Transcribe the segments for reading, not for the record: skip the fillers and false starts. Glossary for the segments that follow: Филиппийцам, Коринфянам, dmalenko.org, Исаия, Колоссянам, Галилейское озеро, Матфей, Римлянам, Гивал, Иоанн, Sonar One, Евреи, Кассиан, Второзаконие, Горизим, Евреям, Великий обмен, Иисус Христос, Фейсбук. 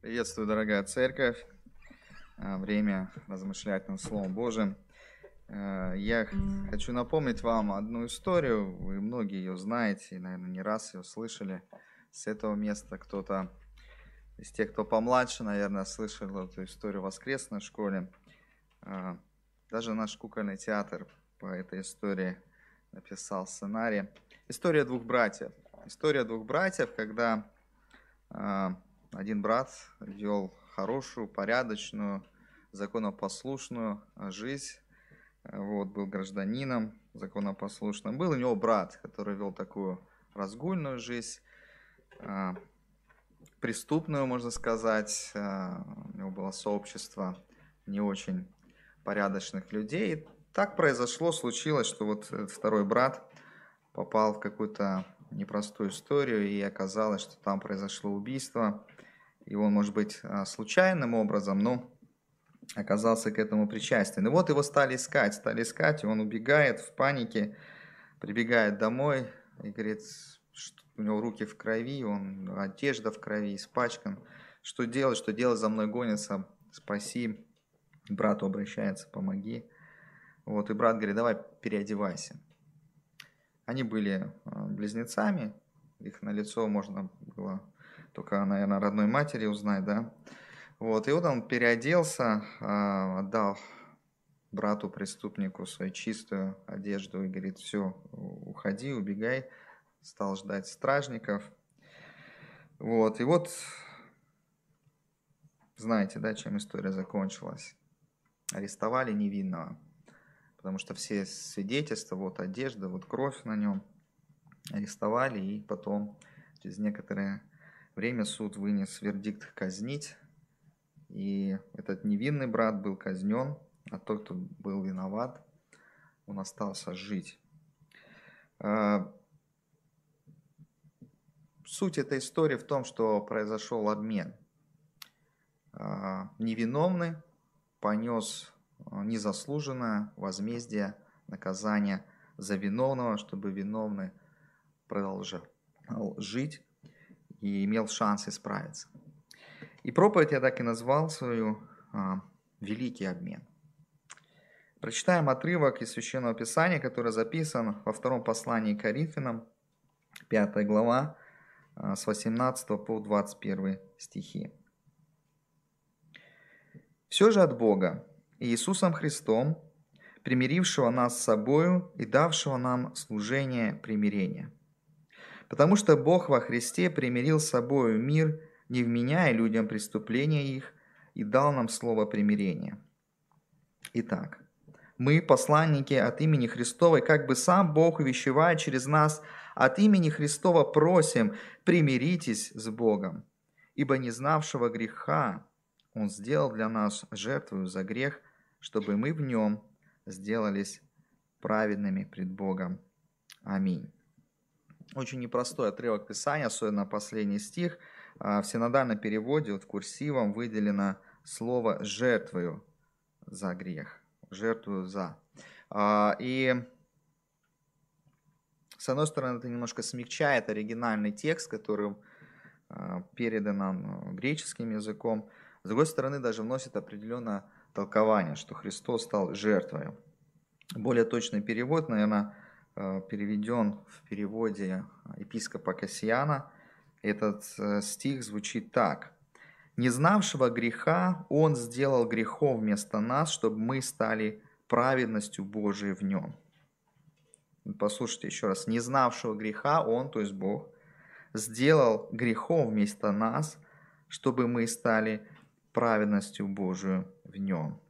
Приветствую, дорогая церковь. Время размышлять над Словом Божьим. Я хочу напомнить вам одну историю. Вы многие ее знаете, и, наверное, не раз ее слышали. С этого места кто-то из тех, кто помладше, наверное, слышал эту историю в воскресной школе. Даже наш кукольный театр по этой истории написал сценарий. История двух братьев. История двух братьев, когда один брат вел хорошую, порядочную, законопослушную жизнь. Вот, был гражданином законопослушным. Был у него брат, который вел такую разгульную жизнь, преступную, можно сказать. У него было сообщество не очень порядочных людей. И так произошло, случилось, что вот этот второй брат попал в какую-то непростую историю, и оказалось, что там произошло убийство. И он, может быть, случайным образом, но оказался к этому причастен. И вот его стали искать, и он убегает в панике, прибегает домой и говорит, что у него руки в крови, одежда в крови, испачкан. Что делать, за мной гонятся, спаси, к брату обращается, помоги. Вот, и брат говорит, давай переодевайся. Они были близнецами, их налицо можно было только, наверное, родной матери узнать, да. Вот, и вот он переоделся, отдал брату-преступнику свою чистую одежду и говорит, все, уходи, убегай. Стал ждать стражников. Вот, и вот, знаете, да, чем история закончилась. Арестовали невинного, потому что все свидетельства, вот одежда, вот кровь на нем, арестовали, и потом через некоторое время суд вынес вердикт казнить. И этот невинный брат был казнен, а тот, кто был виноват, он остался жить. Суть этой истории в том, что произошел обмен. Невиновный понес незаслуженное возмездие, наказание за виновного, чтобы виновный продолжал жить и имел шанс исправиться. И проповедь я так и назвал свою «Великий обмен». Прочитаем отрывок из Священного Писания, который записан во втором послании к Коринфянам, 5 глава, с 18 по 21 стихи. «Все же от Бога и Иисусом Христом, примирившего нас с собою и давшего нам служение примирения. Потому что Бог во Христе примирил с собою мир, не вменяя людям преступления их, и дал нам слово примирения. Итак, мы, посланники от имени Христова, как бы сам Бог увещевая через нас, от имени Христова просим, примиритесь с Богом, ибо не знавшего греха Он сделал для нас жертву за грех, чтобы мы в нем сделались праведными пред Богом. Аминь». Очень непростой отрывок Писания, особенно последний стих. В синодальном переводе, вот курсивом, выделено слово «жертвою за грех». «Жертвую за». И, с одной стороны, это немножко смягчает оригинальный текст, который передан нам греческим языком. С другой стороны, даже вносит определенное толкование, что Христос стал жертвою. Более точный перевод, наверное, переведен в переводе епископа Кассиана. Этот стих звучит так. «Не знавшего греха Он сделал грехом вместо нас, чтобы мы стали праведностью Божией в Нем». Послушайте еще раз. «Не знавшего греха Он, то есть Бог, сделал грехом вместо нас, чтобы мы стали праведностью Божию в Нем».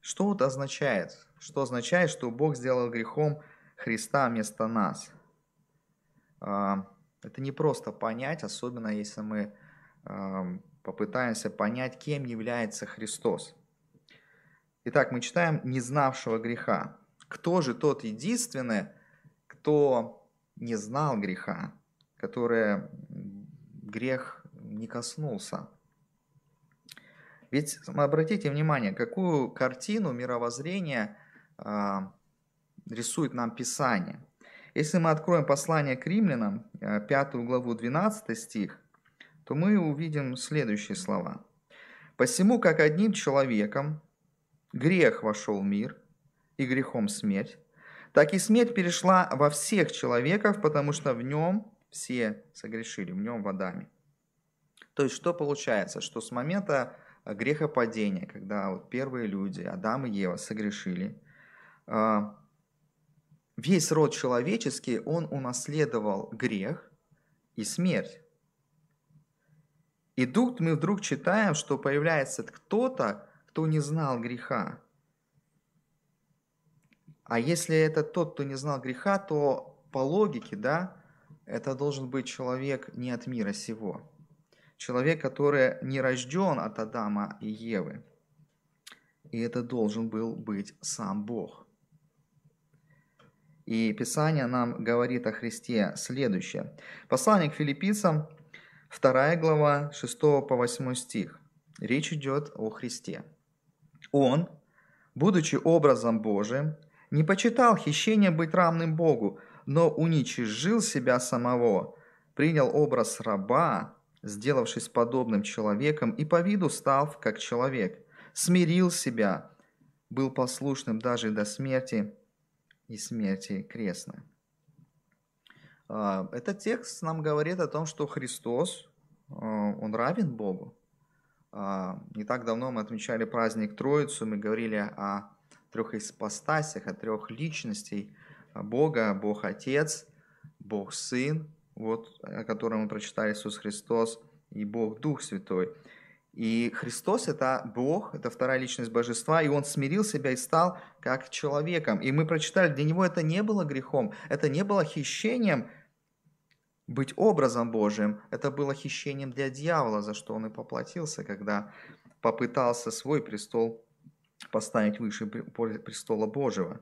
Что это означает? Что означает, что Бог сделал грехом Христа вместо нас? Это не просто понять, особенно если мы попытаемся понять, кем является Христос. Итак, мы читаем «не знавшего греха». Кто же тот единственный, кто не знал греха, который грех не коснулся? Ведь обратите внимание, какую картину мировоззрения рисует нам Писание. Если мы откроем послание к Римлянам, 5 главу, 12 стих, то мы увидим следующие слова. «Посему, как одним человеком грех вошел в мир, и грехом смерть, так и смерть перешла во всех человеков, потому что в нем все согрешили, в нем в Адаме». То есть что получается? Что с момента грехопадения, когда вот первые люди, Адам и Ева, согрешили, весь род человеческий, он унаследовал грех и смерть. И тут мы вдруг читаем, что появляется кто-то, кто не знал греха. А если это тот, кто не знал греха, то по логике, да, это должен быть человек не от мира сего. Человек, который не рожден от Адама и Евы. И это должен был быть сам Бог. И Писание нам говорит о Христе следующее. Послание к Филиппийцам, 2 глава, 6 по 8 стих. Речь идет о Христе. Он, будучи образом Божиим, не почитал хищение быть равным Богу, но уничижил себя самого, принял образ раба, сделавшись подобным человеком, и по виду став как человек, смирил себя, был послушным даже до смерти, и смерти крестной. Этот текст нам говорит о том, что Христос, Он равен Богу. Не так давно мы отмечали праздник Троицу, мы говорили о трех ипостасях, о трех личностей Бога, Бог Отец, Бог Сын, вот, о котором мы прочитали, Иисус Христос, и Бог Дух Святой. И Христос – это Бог, это вторая личность Божества, и Он смирил себя и стал как человеком. И мы прочитали, для Него это не было грехом, это не было хищением быть образом Божиим, это было хищением для дьявола, за что Он и поплатился, когда попытался свой престол поставить выше престола Божьего.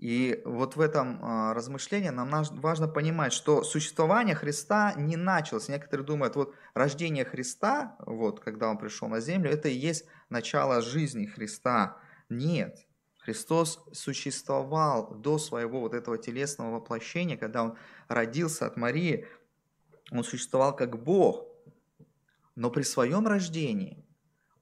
И вот в этом размышлении нам важно понимать, что существование Христа не началось. Некоторые думают, вот рождение Христа, вот когда Он пришел на землю, это и есть начало жизни Христа. Нет, Христос существовал до своего вот этого телесного воплощения, когда Он родился от Марии, Он существовал как Бог. Но при своем рождении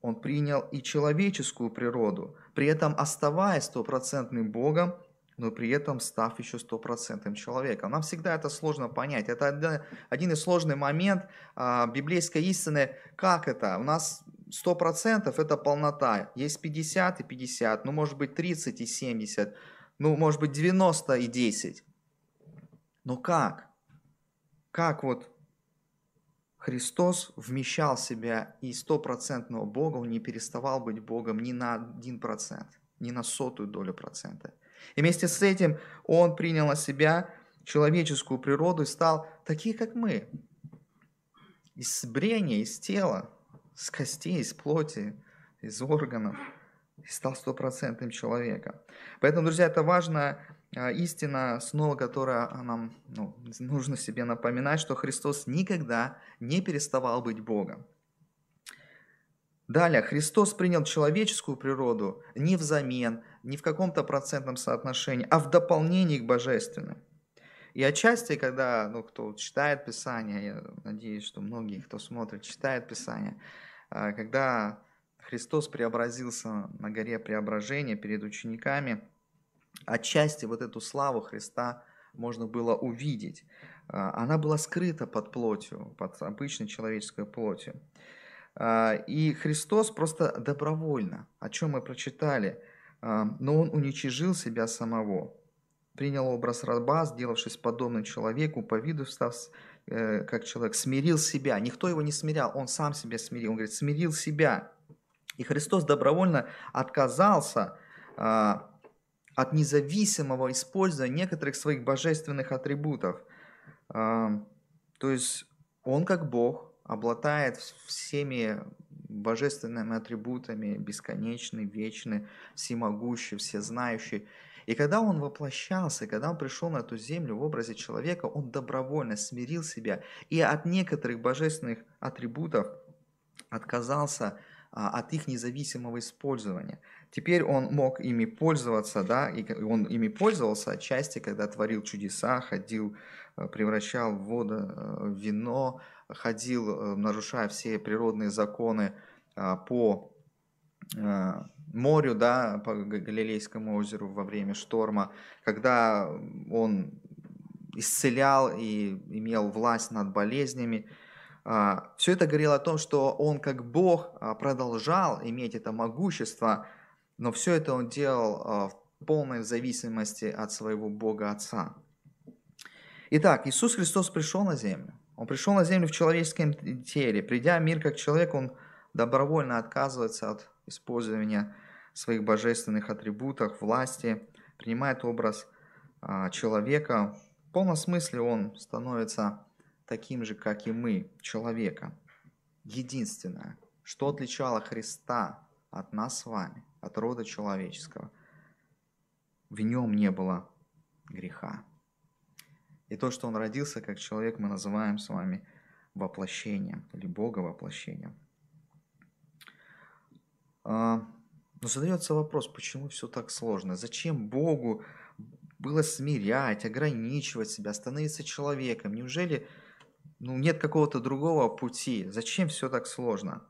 Он принял и человеческую природу, при этом оставаясь стопроцентным Богом, но при этом став еще 100% человеком. Нам всегда это сложно понять. Это один из сложных моментов библейской истины. Как это? У нас 100% это полнота. Есть 50 и 50, ну может быть 30 и 70, ну может быть 90 и 10. Но как? Как вот Христос вмещал в себя и 100% Бога, Он не переставал быть Богом ни на 1%, ни на 100% долю процента. И вместе с этим Он принял на себя человеческую природу и стал такие, как мы. Из брения, из тела, из костей, из плоти, из органов. И стал 100% человеком. Поэтому, друзья, это важная истина, снова, которая нам нужно себе напоминать, что Христос никогда не переставал быть Богом. Далее, Христос принял человеческую природу не взамен, не в каком-то процентном соотношении, а в дополнении к божественным. И отчасти, когда кто читает Писание, я надеюсь, что многие, кто смотрит, читает Писание, когда Христос преобразился на горе преображения перед учениками, отчасти вот эту славу Христа можно было увидеть. Она была скрыта под плотью, под обычной человеческой плотью. И Христос просто добровольно, о чем мы прочитали, но Он уничижил себя самого, принял образ раба, сделавшись подобным человеку, по виду став как человек, смирил себя. Никто Его не смирял, Он сам себя смирил. Он говорит, смирил себя. И Христос добровольно отказался от независимого использования некоторых своих божественных атрибутов. То есть Он как Бог обладает всеми божественными атрибутами, бесконечный, вечный, всемогущий, всезнающий. И когда Он воплощался, когда Он пришел на эту землю в образе человека, Он добровольно смирил себя и от некоторых божественных атрибутов отказался, от их независимого использования. Теперь Он мог ими пользоваться, да, и Он ими пользовался отчасти, когда творил чудеса, ходил, превращал в воду в вино, ходил, нарушая все природные законы по морю, да, по Галилейскому озеру во время шторма, когда он исцелял и имел власть над болезнями. Все это говорило о том, что он как Бог продолжал иметь это могущество, но все это он делал в полной зависимости от своего Бога Отца. Итак, Иисус Христос пришел на землю. Он пришел на землю в человеческом теле. Придя в мир как человек, он добровольно отказывается от использования своих божественных атрибутов, власти, принимает образ человека. В полном смысле он становится таким же, как и мы, человеком. Единственное, что отличало Христа от нас с вами, от рода человеческого, в нем не было греха. И то, что он родился как человек, мы называем с вами воплощением, или Бога воплощением. Но задается вопрос, почему все так сложно? Зачем Богу было смирять, ограничивать себя, становиться человеком? Неужели нет какого-то другого пути? Зачем все так сложно?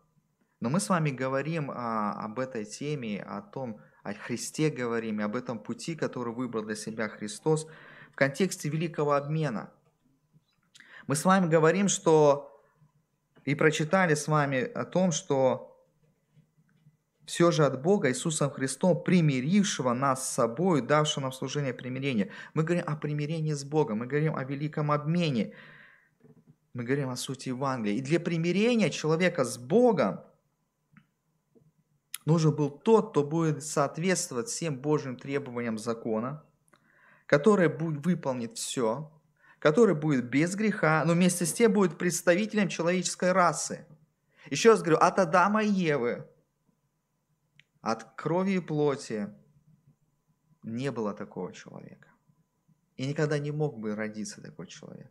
Но мы с вами говорим об этой теме, о том, о Христе говорим, об этом пути, который выбрал для себя Христос в контексте великого обмена. Мы с вами говорим, что и прочитали с вами о том, что все же от Бога Иисусом Христом, примирившего нас с собой, давшего нам служение примирения. Мы говорим о примирении с Богом, мы говорим о великом обмене, мы говорим о сути Евангелия. И для примирения человека с Богом нужен был тот, кто будет соответствовать всем Божьим требованиям закона, который выполнит все, который будет без греха, но вместе с тем будет представителем человеческой расы. Еще раз говорю, от Адама и Евы, от крови и плоти не было такого человека. И никогда не мог бы родиться такой человек.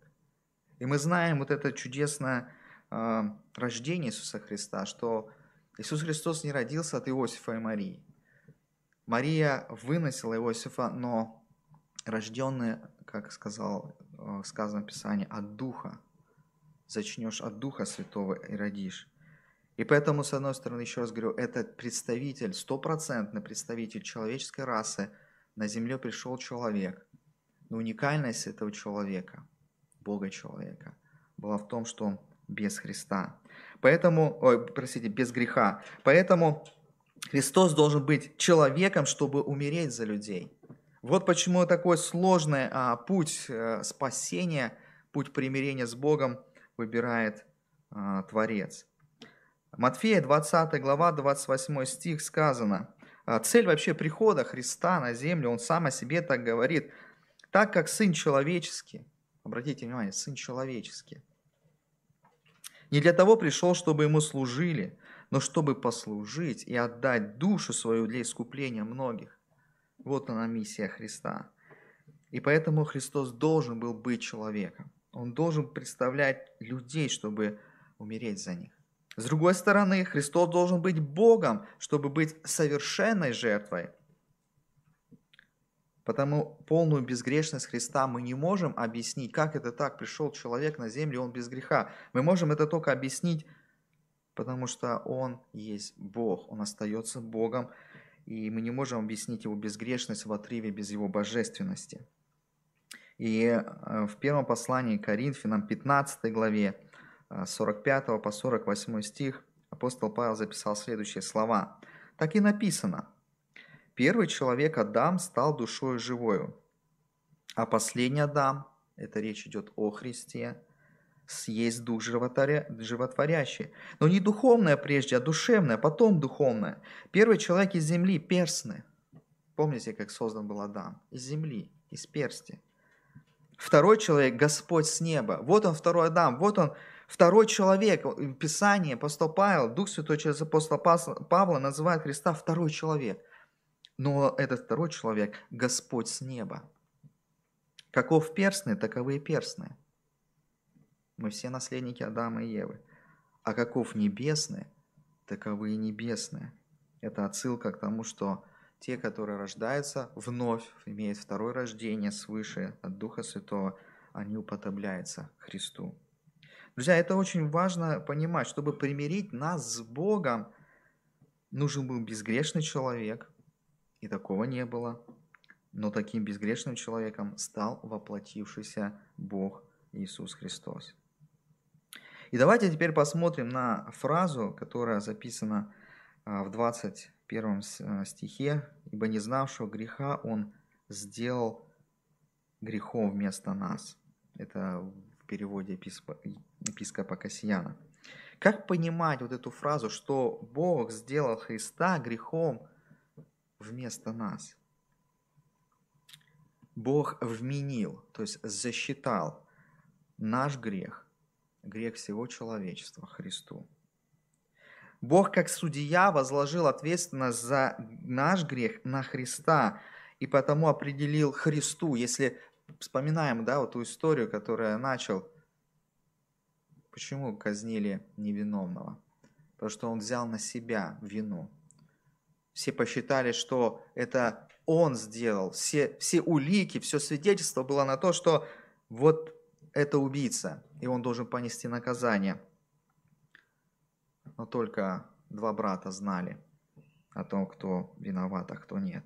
И мы знаем вот это чудесное рождение Иисуса Христа, что Иисус Христос не родился от Иосифа и Марии. Мария выносила Иосифа, но рожденный, как сказано в Писании, от Духа. Зачнешь от Духа Святого и родишь. И поэтому, с одной стороны, еще раз говорю, этот представитель, стопроцентный представитель человеческой расы, на земле пришел человек. Но уникальность этого человека, Бога-человека, была в том, что он без Христа. Поэтому, без греха. Поэтому Христос должен быть человеком, чтобы умереть за людей. Вот почему такой сложный путь спасения, путь примирения с Богом выбирает Творец. Матфея 20 глава, 28 стих сказано. Цель вообще прихода Христа на землю, он сам о себе так говорит. Так как Сын Человеческий, обратите внимание, Сын Человеческий, не для того пришел, чтобы Ему служили, но чтобы послужить и отдать душу свою для искупления многих. Вот она миссия Христа. И поэтому Христос должен был быть человеком. Он должен представлять людей, чтобы умереть за них. С другой стороны, Христос должен быть Богом, чтобы быть совершенной жертвой. Потому полную безгрешность Христа мы не можем объяснить, как это так, пришел человек на землю, он без греха. Мы можем это только объяснить, потому что он есть Бог, он остается Богом, и мы не можем объяснить его безгрешность в отрыве без его божественности. И в первом послании к Коринфянам, 15 главе, 45 по 48 стих апостол Павел записал следующие слова. Так и написано. Первый человек Адам стал душою живою, а последний Адам, это речь идет о Христе, съесть дух животворящий. Но не духовное прежде, а душевное, потом духовное. Первый человек из земли, перстны. Помните, как создан был Адам? Из земли, из персти. Второй человек, Господь с неба. Вот он, второй Адам, вот он, второй человек. В Писании апостол Павел, Дух Святой через апостола Павла называет Христа второй человек. Но этот второй человек – Господь с неба. Каков перстный, таковы и перстные. Мы все наследники Адама и Евы. А каков небесный, таковы и небесные. Это отсылка к тому, что те, которые рождаются вновь, имеют второе рождение свыше от Духа Святого, они уподобляются Христу. Друзья, это очень важно понимать. Чтобы примирить нас с Богом, нужен был безгрешный человек, и такого не было. Но таким безгрешным человеком стал воплотившийся Бог Иисус Христос. И давайте теперь посмотрим на фразу, которая записана в 21 стихе. «Ибо не знавшего греха Он сделал грехом вместо нас». Это в переводе епископа Кассиана. Как понимать вот эту фразу, что Бог сделал Христа грехом вместо нас? Бог вменил, то есть засчитал наш грех, грех всего человечества, Христу. Бог, как судья, возложил ответственность за наш грех на Христа и потому определил Христу. Если вспоминаем, да, вот ту историю, которую я начал, почему казнили невиновного? Потому что он взял на себя вину. Все посчитали, что это он сделал. Все улики, все свидетельство было на то, что вот это убийца, и он должен понести наказание. Но только два брата знали о том, кто виноват, а кто нет.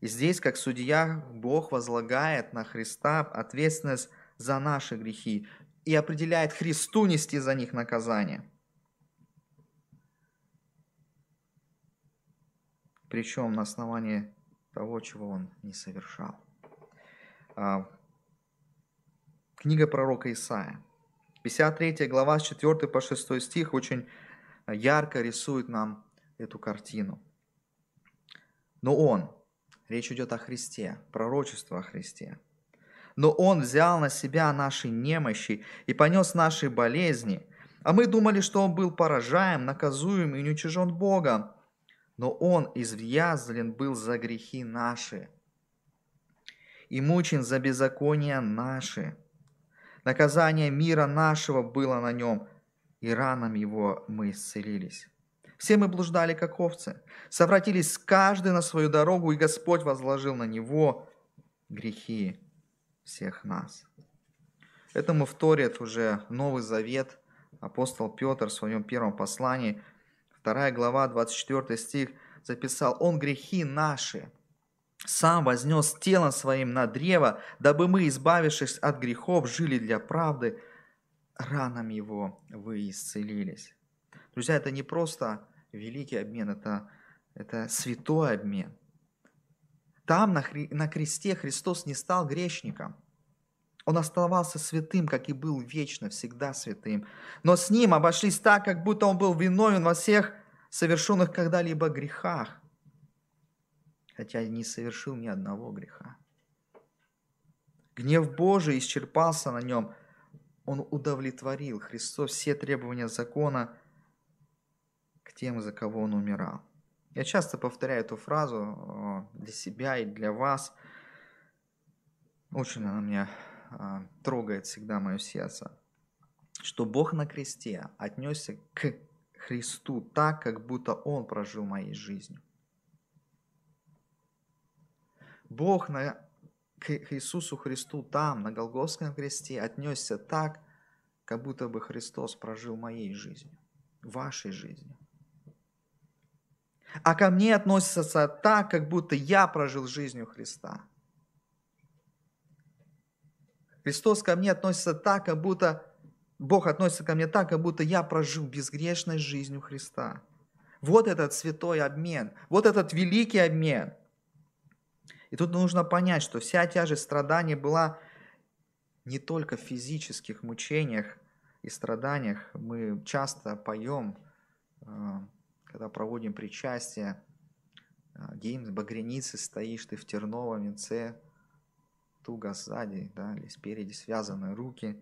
И здесь, как судья, Бог возлагает на Христа ответственность за наши грехи и определяет Христу нести за них наказание. Причем на основании того, чего он не совершал. Книга пророка Исаия, 53 глава, с 4 по 6 стих, очень ярко рисует нам эту картину. Но он, речь идет о Христе, пророчество о Христе, но он взял на себя наши немощи и понес наши болезни, а мы думали, что он был поражаем, наказуем и уничижен Богом. Но Он изъязвлен был за грехи наши и мучен за беззакония наши. Наказание мира нашего было на Нем, и ранам Его мы исцелились. Все мы блуждали, как овцы, совратились каждый на свою дорогу, и Господь возложил на Него грехи всех нас. Этому вторит уже Новый Завет апостол Петр в своем первом послании, 2 глава, 24 стих, записал: «Он грехи наши сам вознес телом своим на древо, дабы мы, избавившись от грехов, жили для правды, ранам его вы исцелились». Друзья, это не просто великий обмен, это святой обмен. Там на кресте Христос не стал грешником. Он оставался святым, как и был вечно, всегда святым. Но с ним обошлись так, как будто он был виновен во всех совершенных когда-либо грехах. Хотя не совершил ни одного греха. Гнев Божий исчерпался на нем. Он удовлетворил, Христос, все требования закона к тем, за кого он умирал. Я часто повторяю эту фразу для себя и для вас. Очень она меня трогает всегда мое сердце, что Бог на кресте отнесся к Христу так, как будто Он прожил моей жизнью. Бог к Иисусу Христу там, на Голгофском кресте, отнесся так, как будто бы Христос прожил моей жизнью, вашей жизнью. А ко мне относится так, как будто я прожил жизнью Христа. Христос ко мне относится так, как будто Бог относится ко мне так, как будто я прожил безгрешной жизнью Христа. Вот этот святой обмен, вот этот великий обмен. И тут нужно понять, что вся тяжесть страданий была не только в физических мучениях и страданиях. Мы часто поем, когда проводим причастие: гимн «Багряницы стоишь ты в терновом венце», туго сзади, да, или спереди связаны руки.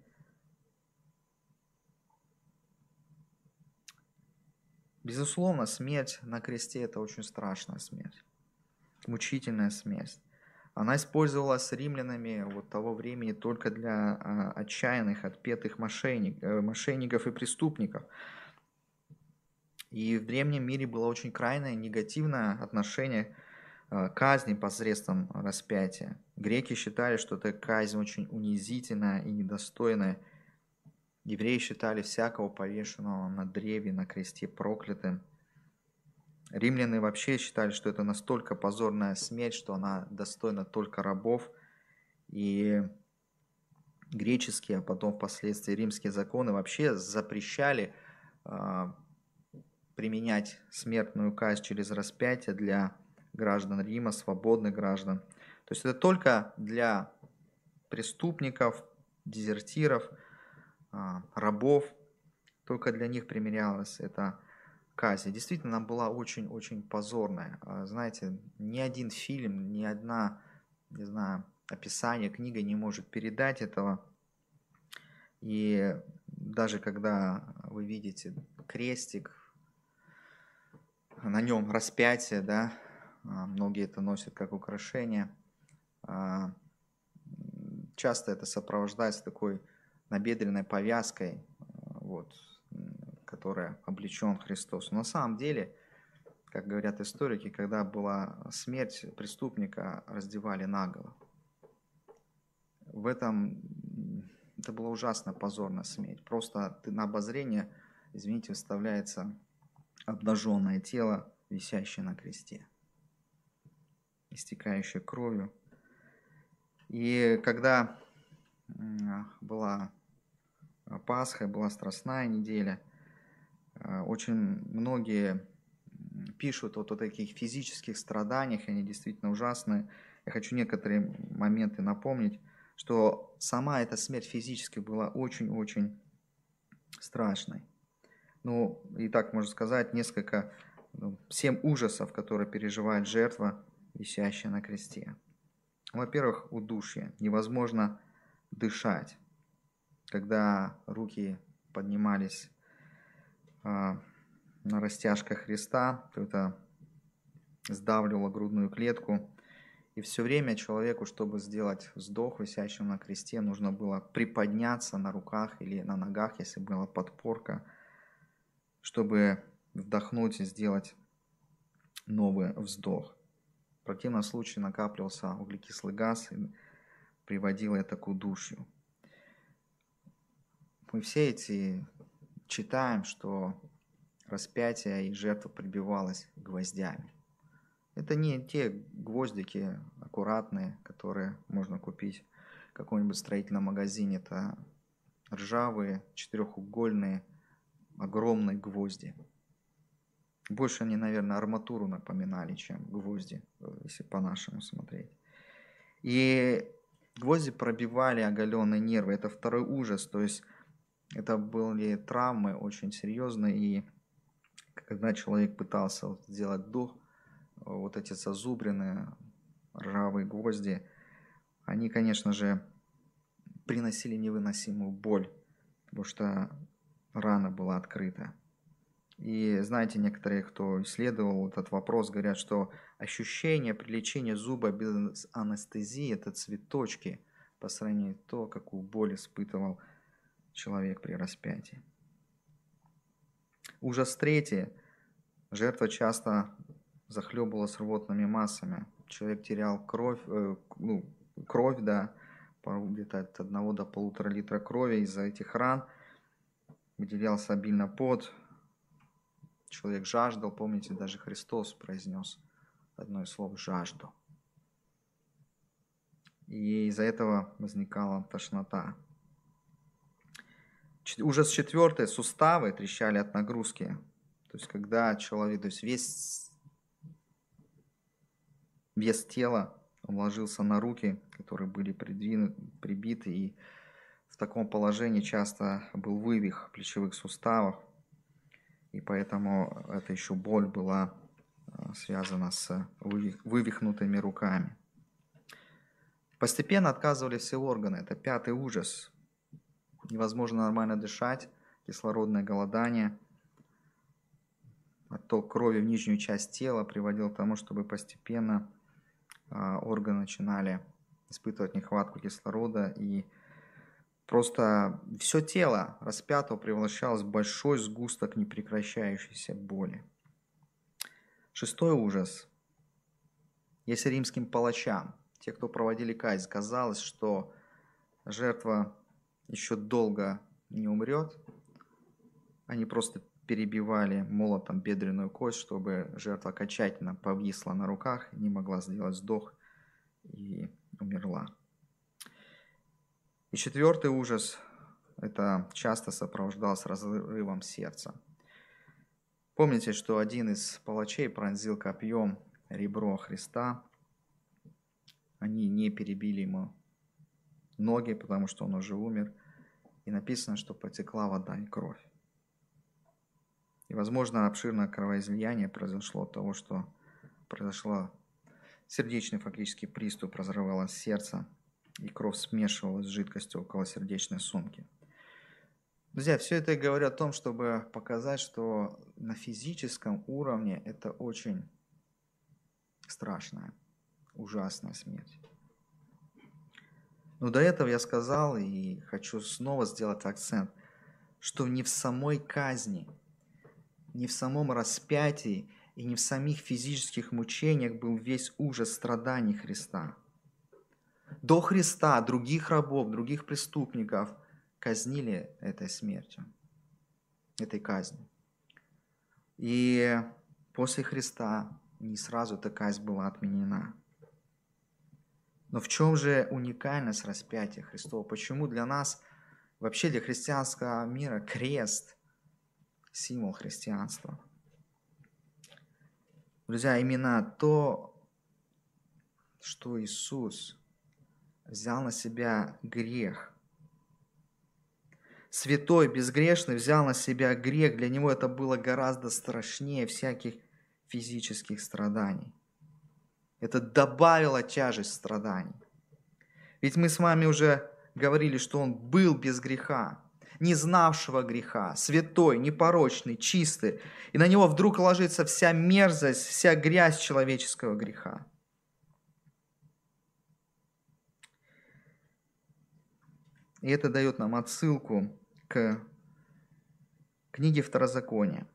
Безусловно, смерть на кресте – это очень страшная смерть, мучительная смерть. Она использовалась римлянами вот того времени только для отчаянных, отпетых мошенников и преступников. И в древнем мире было очень крайнее негативное отношение казни посредством распятия. Греки считали, что эта казнь очень унизительная и недостойная, Евреи считали всякого повешенного на древе, на кресте проклятым. Римляне вообще считали, что это настолько позорная смерть, что она достойна только рабов. И греческие, а потом впоследствии римские законы вообще запрещали применять смертную казнь через распятие для граждан Рима, свободных граждан. То есть это только для преступников, дезертиров, рабов, только для них применялась эта казнь. Действительно, она была очень-очень позорная. Знаете, ни один фильм, ни одна, не знаю, описание, книга не может передать этого. И даже когда вы видите крестик, на нем распятие, да, многие это носят как украшение, часто это сопровождается такой набедренной повязкой, вот, которая облечен Христос. Но на самом деле, как говорят историки, когда была смерть, преступника раздевали наголо. В этом это была ужасно позорная смерть. Просто на обозрение, извините, выставляется обнаженное тело, висящее на кресте, истекающее кровью. И когда была Пасха, была Страстная неделя, очень многие пишут вот о таких физических страданиях, они действительно ужасны. Я хочу некоторые моменты напомнить, что сама эта смерть физически была очень-очень страшной. Ну, и так можно сказать, несколько, 7 ужасов, которые переживает жертва, висящая на кресте. Во-первых, удушье. Невозможно дышать. Когда руки поднимались на растяжках Христа, то это сдавливало грудную клетку. И все время человеку, чтобы сделать вздох висящему на кресте, нужно было приподняться на руках или на ногах, если была подпорка, чтобы вдохнуть и сделать новый вздох. В противном случае накапливался углекислый газ и приводило это к удушью. Мы все эти читаем, что распятие и жертва прибивалась гвоздями. Это не те гвоздики аккуратные, которые можно купить в каком-нибудь строительном магазине. Это ржавые, четырехугольные, огромные гвозди. Больше они, наверное, арматуру напоминали, чем гвозди, если по-нашему смотреть. И гвозди пробивали оголенные нервы. Это второй ужас. То есть это были травмы очень серьезные. И когда человек пытался сделать вдох, вот эти зазубренные ржавые гвозди, они, конечно же, приносили невыносимую боль, потому что рана была открыта. И знаете, некоторые, кто исследовал этот вопрос, говорят, что ощущение при лечении зуба без анестезии – это цветочки по сравнению с то, какую боль испытывал человек при распятии. Ужас третий. Жертва часто захлебывалась рвотными массами. Человек терял кровь, да, где-то от 1 до 1,5 литра крови из-за этих ран. Выделялся обильно пот. Человек жаждал. Помните, даже Христос произнес одно из слов «жажду». И из-за этого возникала тошнота. Ужас четвертый. Суставы трещали от нагрузки. То есть, когда человек, то есть весь вес тела ложился на руки, которые были прибиты, и в таком положении часто был вывих плечевых суставов, и поэтому это еще боль была связана с вывихнутыми руками. Постепенно отказывали все органы. Это пятый ужас. Невозможно нормально дышать, кислородное голодание. Отток крови в нижнюю часть тела приводил к тому, чтобы постепенно органы начинали испытывать нехватку кислорода, и просто все тело распятого превращалось в большой сгусток непрекращающейся боли. Шестой ужас. Если римским палачам, те, кто проводили казнь, казалось, что жертва еще долго не умрет. Они просто перебивали молотом бедренную кость, чтобы жертва окончательно повисла на руках, не могла сделать вздох и умерла. И четвертый ужас, это часто сопровождалось разрывом сердца. Помните, что один из палачей пронзил копьем ребро Христа. Они не перебили ему ноги, потому что он уже умер. И написано, что потекла вода и кровь. И, возможно, обширное кровоизлияние произошло от того, что произошло сердечный фактически приступ, разрывалось сердце, и кровь смешивалась с жидкостью около сердечной сумки. Друзья, все это я говорю о том, чтобы показать, что на физическом уровне это очень страшная, ужасная смерть. Но до этого я сказал, и хочу снова сделать акцент, что не в самой казни, не в самом распятии и не в самих физических мучениях был весь ужас страданий Христа. До Христа других рабов, других преступников казнили этой смертью, этой казнью. И после Христа не сразу эта казнь была отменена. Но в чем же уникальность распятия Христова? Почему для нас, вообще для христианского мира, крест символ христианства. Друзья, именно то, что Иисус взял на себя грех. Святой, безгрешный взял на себя грех. Для него это было гораздо страшнее всяких физических страданий. Это добавило тяжесть страданий. Ведь мы с вами уже говорили, что он был без греха, не знавшего греха, святой, непорочный, чистый, и на него вдруг ложится вся мерзость, вся грязь человеческого греха. И это дает нам отсылку к книге Второзакония,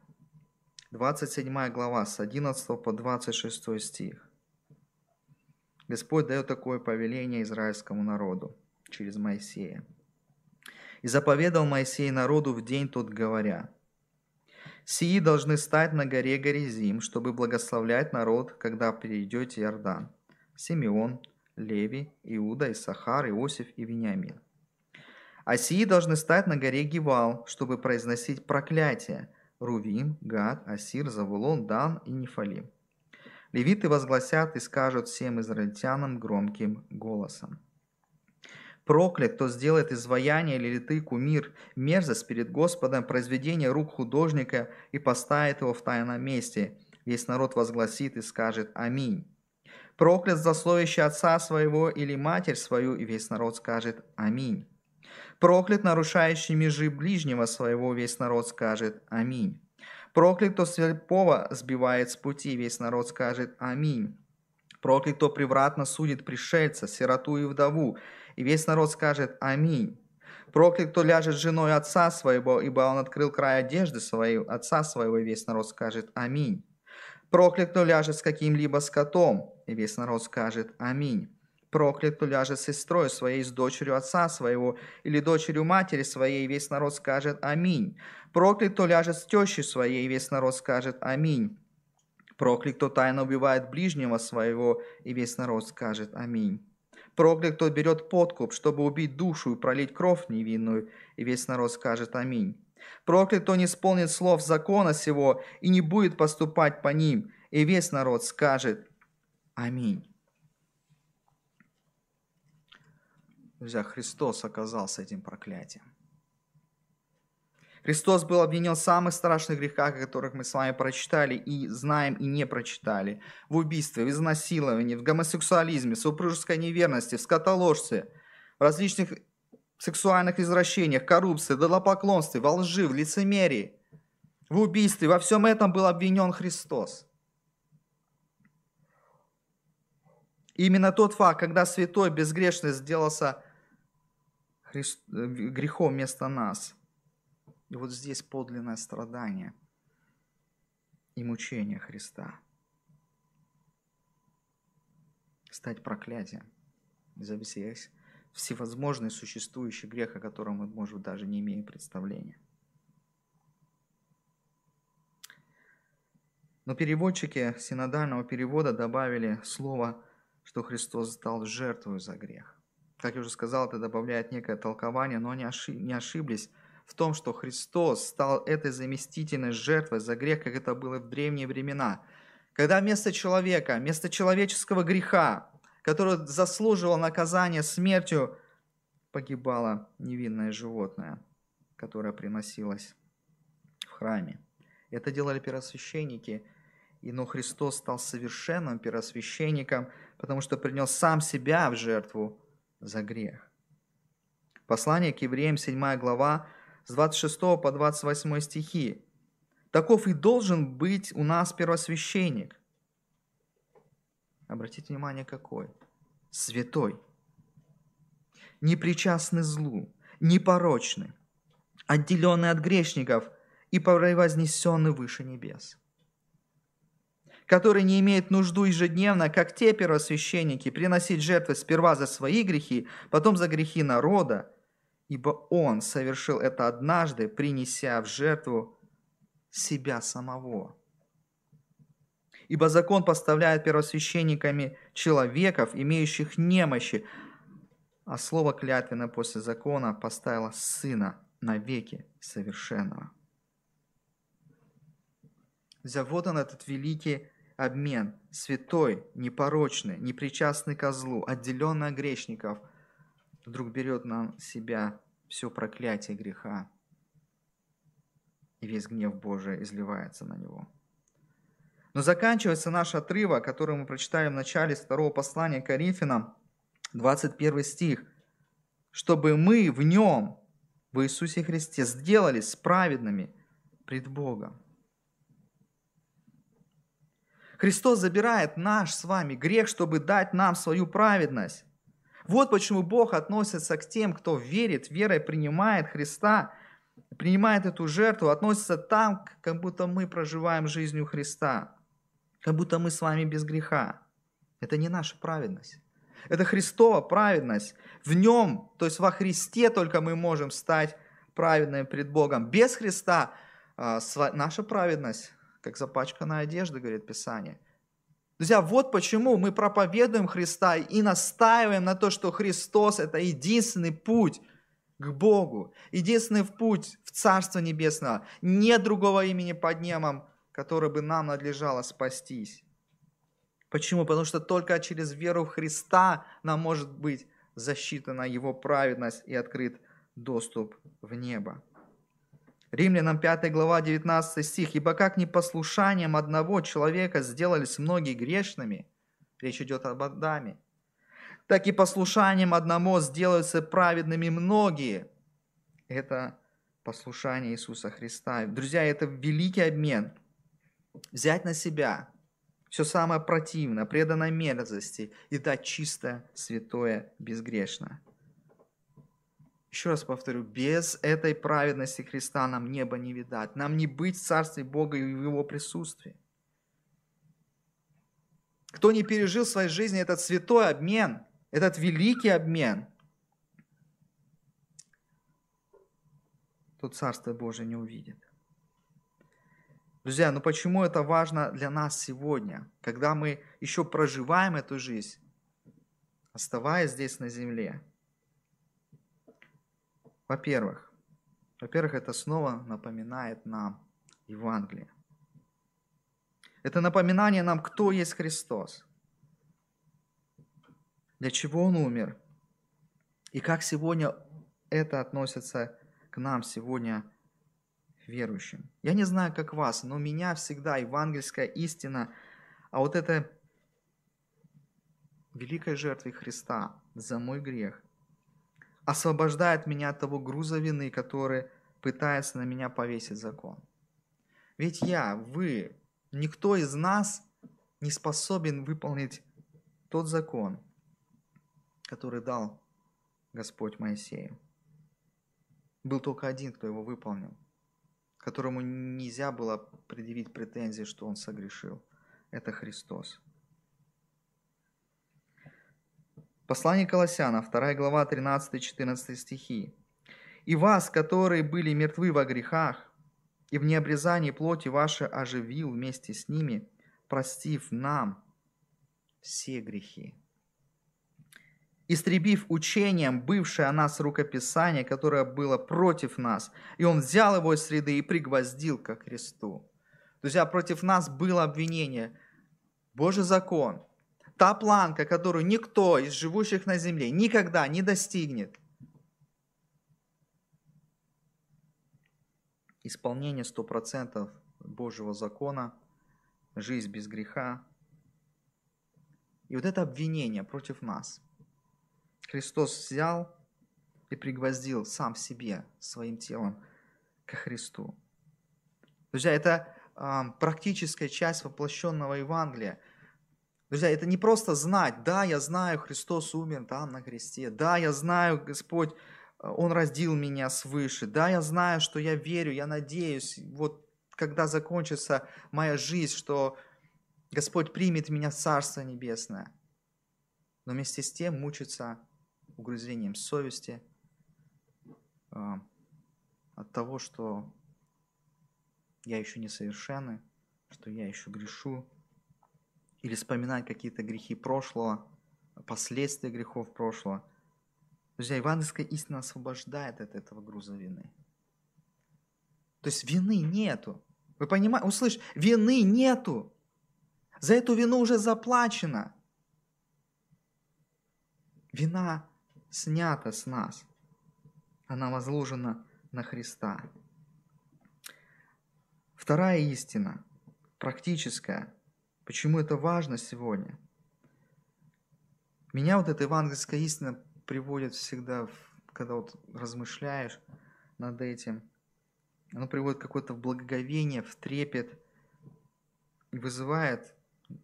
27 глава, с 11 по 26 стих. Господь дает такое повеление израильскому народу через Моисея. «И заповедал Моисей народу в день тот, говоря, «Сии должны стать на горе Горизим, чтобы благословлять народ, когда перейдете Иордан, Симеон, Леви, Иуда, Иссахар, Иосиф и Вениамин. А сии должны стать на горе Гивал, чтобы произносить проклятие, Рувим, Гад, Асир, Завулон, Дан и Нефалим. Левиты возгласят и скажут всем израильтянам громким голосом. Проклят, кто сделает изваяние или литый кумир, мерзость перед Господом, произведение рук художника и поставит его в тайном месте. Весь народ возгласит и скажет «Аминь». Проклят, злословящий отца своего или матерь свою, и весь народ скажет «Аминь». Проклят, нарушающий межи ближнего своего, весь народ скажет «Аминь». Проклят, кто слепого сбивает с пути, весь народ скажет «Аминь». Проклят, кто превратно судит пришельца, сироту и вдову, и весь народ скажет «Аминь». Проклят, кто ляжет с женой отца своего, ибо он открыл край одежды своей, отца своего, и весь народ скажет «Аминь». Проклят, кто ляжет с каким-либо скотом, и весь народ скажет «Аминь». Проклят, кто ляжет с сестрой своей, с дочерью отца своего, или дочерью матери своей, и весь народ скажет «Аминь». Проклят, кто ляжет с тещей своей, и весь народ скажет «Аминь». Проклят, кто тайно убивает ближнего своего, и весь народ скажет «Аминь». Проклят, кто берет подкуп, чтобы убить душу и пролить кровь невинную, и весь народ скажет «Аминь». Проклят, кто не исполнит слов закона сего и не будет поступать по ним, и весь народ скажет «Аминь». Друзья, Христос оказался этим проклятием. Христос был обвинен в самых страшных грехах, о которых мы с вами прочитали и знаем, и не прочитали. В убийстве, в изнасиловании, в гомосексуализме, в супружеской неверности, в скотоложстве, в различных сексуальных извращениях, коррупции, идолопоклонстве, во лжи, в лицемерии, в убийстве. Во всем этом был обвинен Христос. И именно тот факт, когда святой безгрешный сделался грехом вместо нас. И вот здесь подлинное страдание и мучение Христа. Стать проклятием за всех, всевозможный существующий грех, о котором мы, может, даже не имеем представления. Но переводчики синодального перевода добавили слово, что Христос стал жертвой за грех. Как я уже сказал, это добавляет некое толкование, но не ошиблись в том, что Христос стал этой заместительной жертвой за грех, как это было в древние времена. Когда вместо человека, вместо человеческого греха, который заслуживал наказания смертью, погибало невинное животное, которое приносилось в храме. Это делали первосвященники, но Христос стал совершенным первосвященником, потому что принес сам себя в жертву за грех. Послание к Евреям, 7 глава, с 26 по 28 стихи. Таков и должен быть у нас первосвященник. Обратите внимание, какой? Святой, непричастный злу, непорочный, отделенный от грешников и превознесенный выше небес, который не имеет нужду ежедневно, как те первосвященники, приносить жертвы сперва за свои грехи, потом за грехи народа, ибо он совершил это однажды, принеся в жертву себя самого. Ибо закон поставляет первосвященниками человеков, имеющих немощи, а слово клятвенное после закона поставило Сына навеки совершенного. Вот он, этот великий обмен, святой, непорочный, непричастный ко злу, отделенный от грешников, вдруг берет на себя все проклятие греха, и весь гнев Божий изливается на него. Но заканчивается наш отрывок, который мы прочитали в начале 2 послания к Коринфянам, 21 стих. «Чтобы мы в Нем, в Иисусе Христе, сделались праведными пред Богом». Христос забирает наш с вами грех, чтобы дать нам свою праведность. Вот почему Бог относится к тем, кто верит, верой принимает Христа, принимает эту жертву, относится там, как будто мы проживаем жизнью Христа, как будто мы с вами без греха. Это не наша праведность. Это Христова праведность. В Нем, то есть во Христе только мы можем стать праведными пред Богом. Без Христа наша праведность как запачканная одежда, говорит Писание. Друзья, вот почему мы проповедуем Христа и настаиваем на то, что Христос – это единственный путь к Богу, единственный путь в Царство Небесное. Нет другого имени под небом, которое бы нам надлежало спастись. Почему? Потому что только через веру в Христа нам может быть засчитана Его праведность и открыт доступ в небо. Римлянам 5 глава 19 стих. «Ибо как непослушанием одного человека сделались многие грешными», речь идет об Адаме, «так и послушанием одному сделаются праведными многие». Это послушание Иисуса Христа. Друзья, это великий обмен. Взять на себя все самое противное, преданное мерзости и дать чистое, святое, безгрешное. Еще раз повторю, без этой праведности Христа нам неба не видать, нам не быть в Царстве Бога и в Его присутствии. Кто не пережил в своей жизни этот святой обмен, этот великий обмен, тот Царство Божие не увидит. Друзья, почему это важно для нас сегодня, когда мы еще проживаем эту жизнь, оставаясь здесь на земле? Во-первых, это снова напоминает нам Евангелие. Это напоминание нам, кто есть Христос, для чего Он умер, и как сегодня это относится к нам сегодня, верующим. Я не знаю, как вас, но меня всегда евангельская истина, а вот это великой жертвы Христа за мой грех, освобождает меня от того груза вины, который пытается на меня повесить закон. Ведь никто из нас не способен выполнить тот закон, который дал Господь Моисею. Был только один, кто его выполнил, которому нельзя было предъявить претензии, что он согрешил. Это Христос. Послание Колоссянам, 2 глава, 13-14 стихи. «И вас, которые были мертвы во грехах, и в необрезании плоти ваши оживил вместе с ними, простив нам все грехи, истребив учением бывшее о нас рукописание, которое было против нас, и он взял его из среды и пригвоздил ко кресту». Друзья, против нас было обвинение. Божий закон, та планка, которую никто из живущих на земле никогда не достигнет. Исполнение 100% Божьего закона, жизнь без греха. И вот это обвинение против нас Христос взял и пригвоздил сам себе, своим телом ко Христу. Друзья, это практическая часть воплощенного Евангелия. Друзья, это не просто знать, да, я знаю, Христос умер там на кресте, да, я знаю, Господь, Он родил меня свыше, да, я знаю, что я верю, я надеюсь, вот когда закончится моя жизнь, что Господь примет меня в Царство Небесное. Но вместе с тем мучиться угрызением совести от того, что я еще несовершенный, что я еще грешу, или вспоминать какие-то грехи прошлого, последствия грехов прошлого. Друзья, евангельская истина освобождает от этого груза вины. То есть вины нету. Вы понимаете? Услышь, вины нету. За эту вину уже заплачено. Вина снята с нас. Она возложена на Христа. Вторая истина, практическая. Почему это важно сегодня? Меня вот эта евангельская истина приводит всегда, когда вот размышляешь над этим, она приводит какое-то благоговение, в трепет и вызывает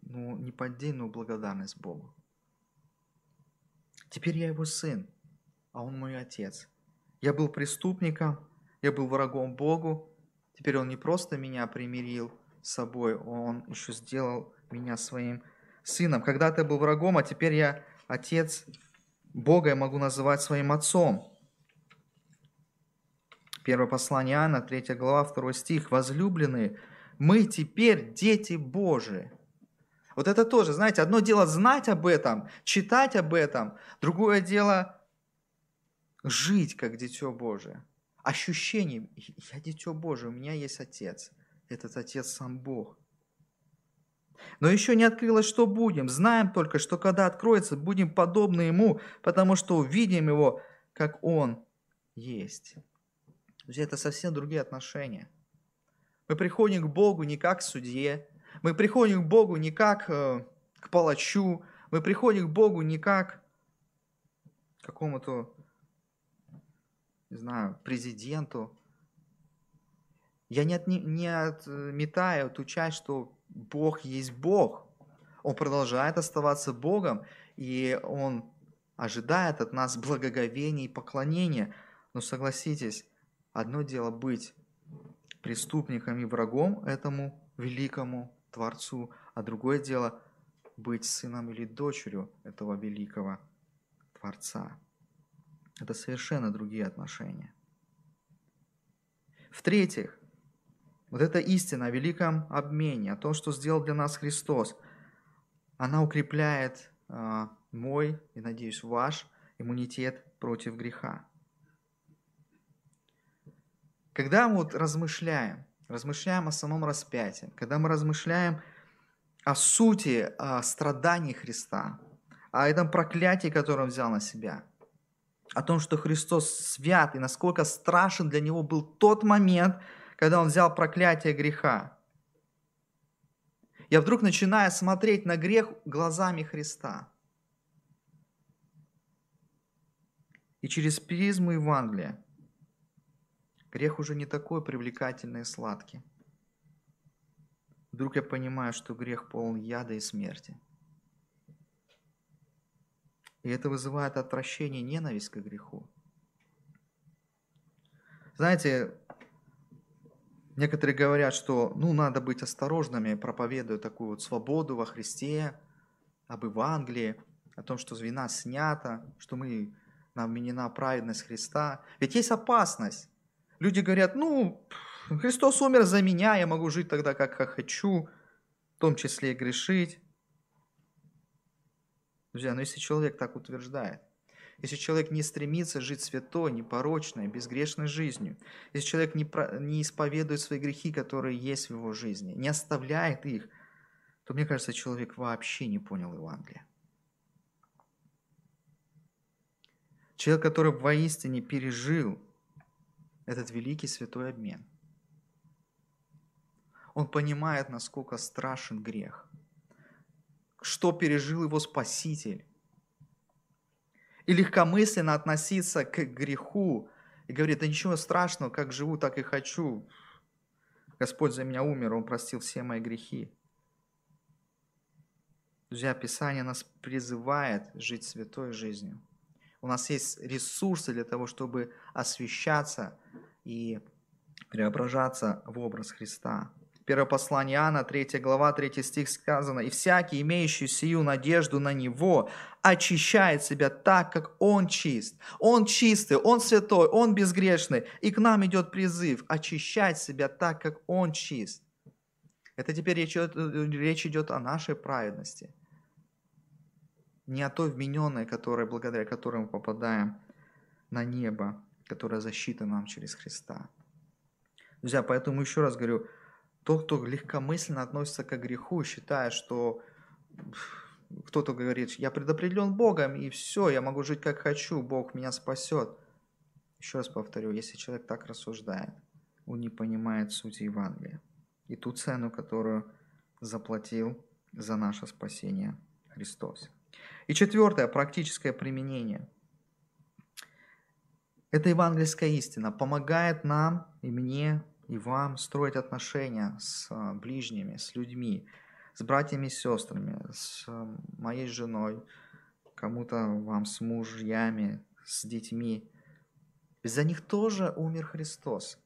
неподдельную благодарность Богу. Теперь я его сын, а он мой отец. Я был преступником, я был врагом Богу. Теперь он не просто меня примирил с собой, он еще сделал меня своим сыном. Когда-то я был врагом, а теперь я отец Бога, я могу называть своим отцом. Первое послание Иоанна, 3 глава, 2 стих. «Возлюбленные, мы теперь дети Божии». Вот это тоже, знаете, одно дело знать об этом, читать об этом, другое дело жить как дитё Божие. Ощущение, я дитё Божие, у меня есть отец, этот отец сам Бог. Но еще не открылось, что будем, знаем только, что когда откроется, будем подобны Ему, потому что увидим Его, как Он есть. Друзья, это совсем другие отношения. Мы приходим к Богу не как к судье, мы приходим к Богу не как к палачу, мы приходим к Богу не как к какому-то, не знаю, президенту. Я не отметаю ту часть, что Бог есть Бог. Он продолжает оставаться Богом, и Он ожидает от нас благоговения и поклонения. Но согласитесь, одно дело быть преступником и врагом этому великому Творцу, а другое дело быть сыном или дочерью этого великого Творца. Это совершенно другие отношения. В-третьих, вот эта истина о великом обмене, о том, что сделал для нас Христос, она укрепляет мой и, надеюсь, ваш иммунитет против греха. Когда мы вот размышляем о самом распятии, когда мы размышляем о сути страданий Христа, о этом проклятии, которое Он взял на себя, о том, что Христос свят и насколько страшен для Него был тот момент, когда Он взял проклятие греха. Я вдруг начинаю смотреть на грех глазами Христа. И через призму Евангелия грех уже не такой привлекательный и сладкий. Вдруг я понимаю, что грех полон яда и смерти. И это вызывает отвращение, ненависть к греху. Знаете, некоторые говорят, что надо быть осторожными, проповедуя такую вот свободу во Христе, об Евангелии. о том, что вина снята, что нам вменена праведность Христа. Ведь есть опасность. Люди говорят, Христос умер за меня, я могу жить тогда, как я хочу, в том числе и грешить. Друзья, но если человек так утверждает, если человек не стремится жить святой, непорочной, безгрешной жизнью, если человек не исповедует свои грехи, которые есть в его жизни, не оставляет их, то, мне кажется, человек вообще не понял Евангелия. Человек, который воистине пережил этот великий святой обмен, он понимает, насколько страшен грех, что пережил его Спаситель, и легкомысленно относиться к греху и говорит, да ничего страшного, как живу, так и хочу. Господь за меня умер, Он простил все мои грехи. Друзья, Писание нас призывает жить святой жизнью. У нас есть ресурсы для того, чтобы освящаться и преображаться в образ Христа. Первое послание Иоанна, 3 глава, 3 стих сказано, «И всякий, имеющий сию надежду на Него, очищает себя так, как Он чист». Он чистый, Он святой, Он безгрешный. И к нам идет призыв очищать себя так, как Он чист. Это теперь речь идет о нашей праведности. Не о той вмененной, благодаря которой мы попадаем на небо, которая защита нам через Христа. Друзья, поэтому еще раз говорю, тот, кто легкомысленно относится к греху, считая, что кто-то говорит, я предопределен Богом, и все, я могу жить как хочу, Бог меня спасет. Еще раз повторю, если человек так рассуждает, он не понимает сути Евангелия и ту цену, которую заплатил за наше спасение Христос. И четвертое, практическое применение. Эта евангельская истина помогает нам и мне, и вам строить отношения с ближними, с людьми, с братьями и сестрами, с моей женой, кому-то вам с мужьями, с детьми. За них тоже умер Христос.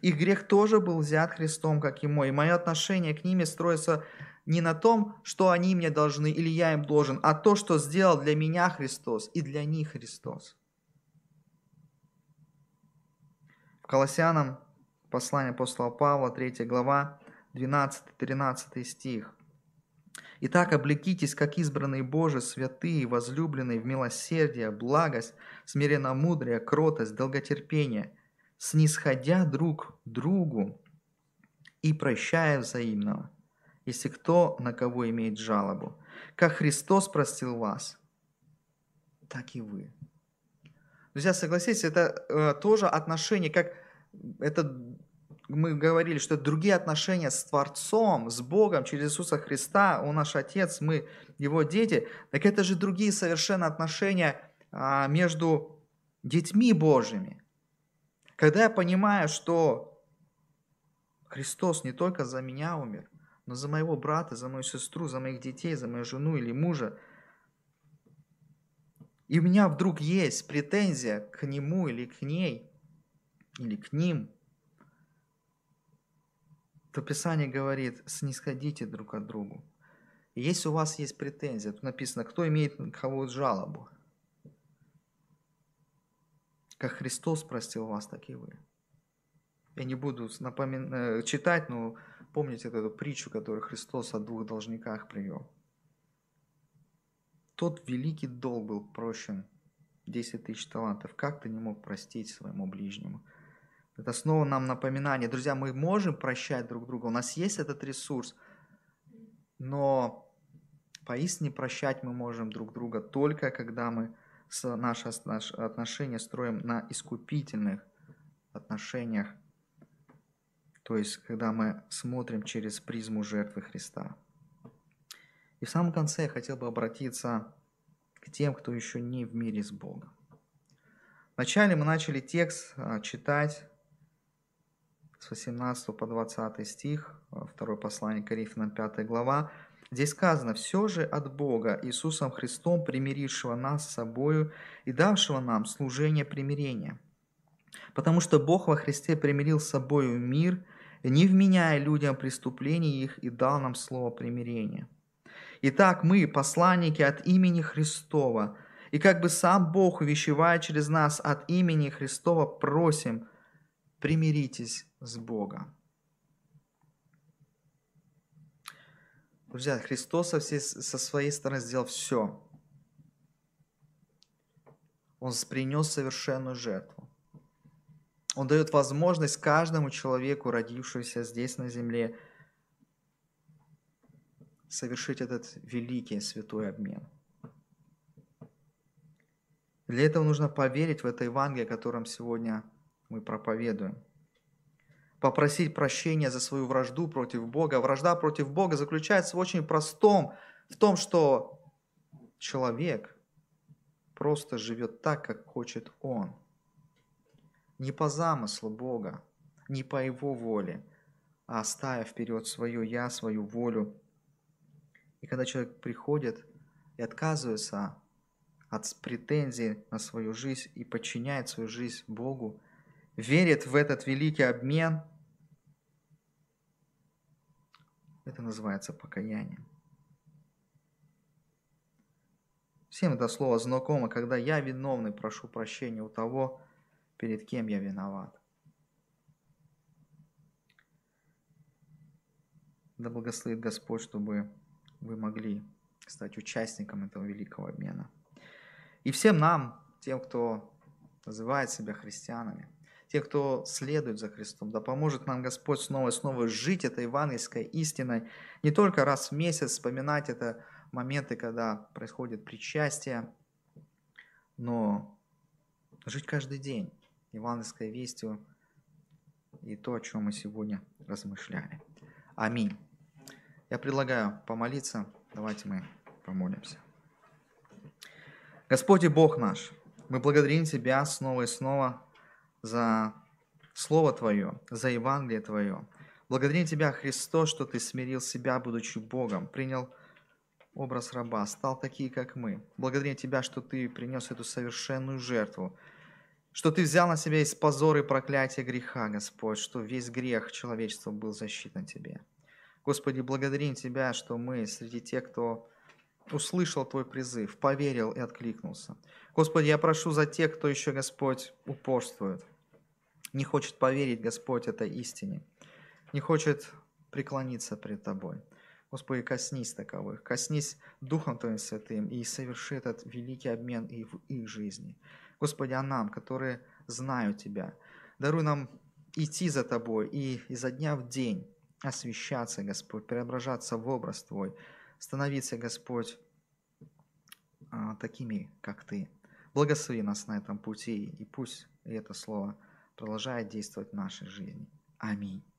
Их грех тоже был взят Христом, как и мой. И мое отношение к ними строится не на том, что они мне должны или я им должен, а то, что сделал для меня Христос и для них Христос. В Колоссянам, послание апостола Павла, 3 глава, 12-13 стих. «Итак, облекитесь, как избранные Божии, святые, возлюбленные в милосердие, благость, смиренномудрие, кротость, долготерпение, снисходя друг другу и прощая взаимного, если кто на кого имеет жалобу. Как Христос простил вас, так и вы». Друзья, согласитесь, это тоже отношение, как это мы говорили, что другие отношения с Творцом, с Богом, через Иисуса Христа, Он наш Отец, мы Его дети, так это же другие совершенно отношения между детьми Божьими. Когда я понимаю, что Христос не только за меня умер, но за моего брата, за мою сестру, за моих детей, за мою жену или мужа, и у меня вдруг есть претензия к нему или к ней, или к ним, то Писание говорит, снисходите друг от другу. И если у вас есть претензия, то написано, кто имеет на кого жалобу. Как Христос простил вас, так и вы. Я не буду читать, но помните эту притчу, которую Христос о двух должниках привел. Тот великий долг был прощен 10 тысяч талантов. Как ты не мог простить своему ближнему? Это снова нам напоминание. Друзья, мы можем прощать друг друга, у нас есть этот ресурс, но поистине прощать мы можем друг друга только, когда мы наши отношения строим на искупительных отношениях, то есть когда мы смотрим через призму жертвы Христа. И в самом конце я хотел бы обратиться к тем, кто еще не в мире с Богом. Вначале мы начали текст читать с 18 по 20 стих, 2 послание Коринфянам, 5 глава. Здесь сказано, «Все же от Бога, Иисусом Христом, примирившего нас с собою и давшего нам служение примирения. Потому что Бог во Христе примирил с собою мир, не вменяя людям преступлений их, и дал нам слово примирения». Итак, мы посланники от имени Христова, и как бы сам Бог, увещевая через нас от имени Христова, просим, примиритесь с Богом. Друзья, Христос со своей стороны сделал все. Он принес совершенную жертву. Он дает возможность каждому человеку, родившемуся здесь на земле, совершить этот великий святой обмен. Для этого нужно поверить в это Евангелие, о котором сегодня мы проповедуем. Попросить прощения за свою вражду против Бога. Вражда против Бога заключается в очень простом, в том, что человек просто живет так, как хочет он. Не по замыслу Бога, не по его воле, а оставив вперед свое «я», свою волю. И когда человек приходит и отказывается от претензий на свою жизнь и подчиняет свою жизнь Богу, верит в этот великий обмен, это называется покаянием. Всем это слово знакомо, когда я виновный, прошу прощения у того, перед кем я виноват. Да благословит Господь, чтобы вы могли стать участником этого великого обмена. И всем нам, тем, кто называет себя христианами, тем, кто следует за Христом, да поможет нам Господь снова и снова жить этой евангельской истиной, не только раз в месяц вспоминать это моменты, когда происходит причастие, но жить каждый день евангельской вестью и то, о чем мы сегодня размышляли. Аминь. Я предлагаю помолиться. Давайте мы помолимся. Господь и Бог наш, мы благодарим Тебя снова и снова за Слово Твое, за Евангелие Твое. Благодарим Тебя, Христос, что Ты смирил Себя, будучи Богом, принял образ раба, стал таким, как мы. Благодарим Тебя, что Ты принес эту совершенную жертву, что Ты взял на Себя из позора и проклятия греха, Господь, что весь грех человечества был засчитан Тебе. Господи, благодарим Тебя, что мы среди тех, кто услышал Твой призыв, поверил и откликнулся. Господи, я прошу за тех, кто еще, Господь, упорствует, не хочет поверить, Господь, этой истине, не хочет преклониться пред Тобой. Господи, коснись таковых, коснись Духом Твоим Святым и соверши этот великий обмен и в их жизни. Господи, а нам, которые знают Тебя, даруй нам идти за Тобой и изо дня в день освящаться, Господь, преображаться в образ Твой, становиться, Господь, такими, как Ты. Благослови нас на этом пути, и пусть это слово продолжает действовать в нашей жизни. Аминь.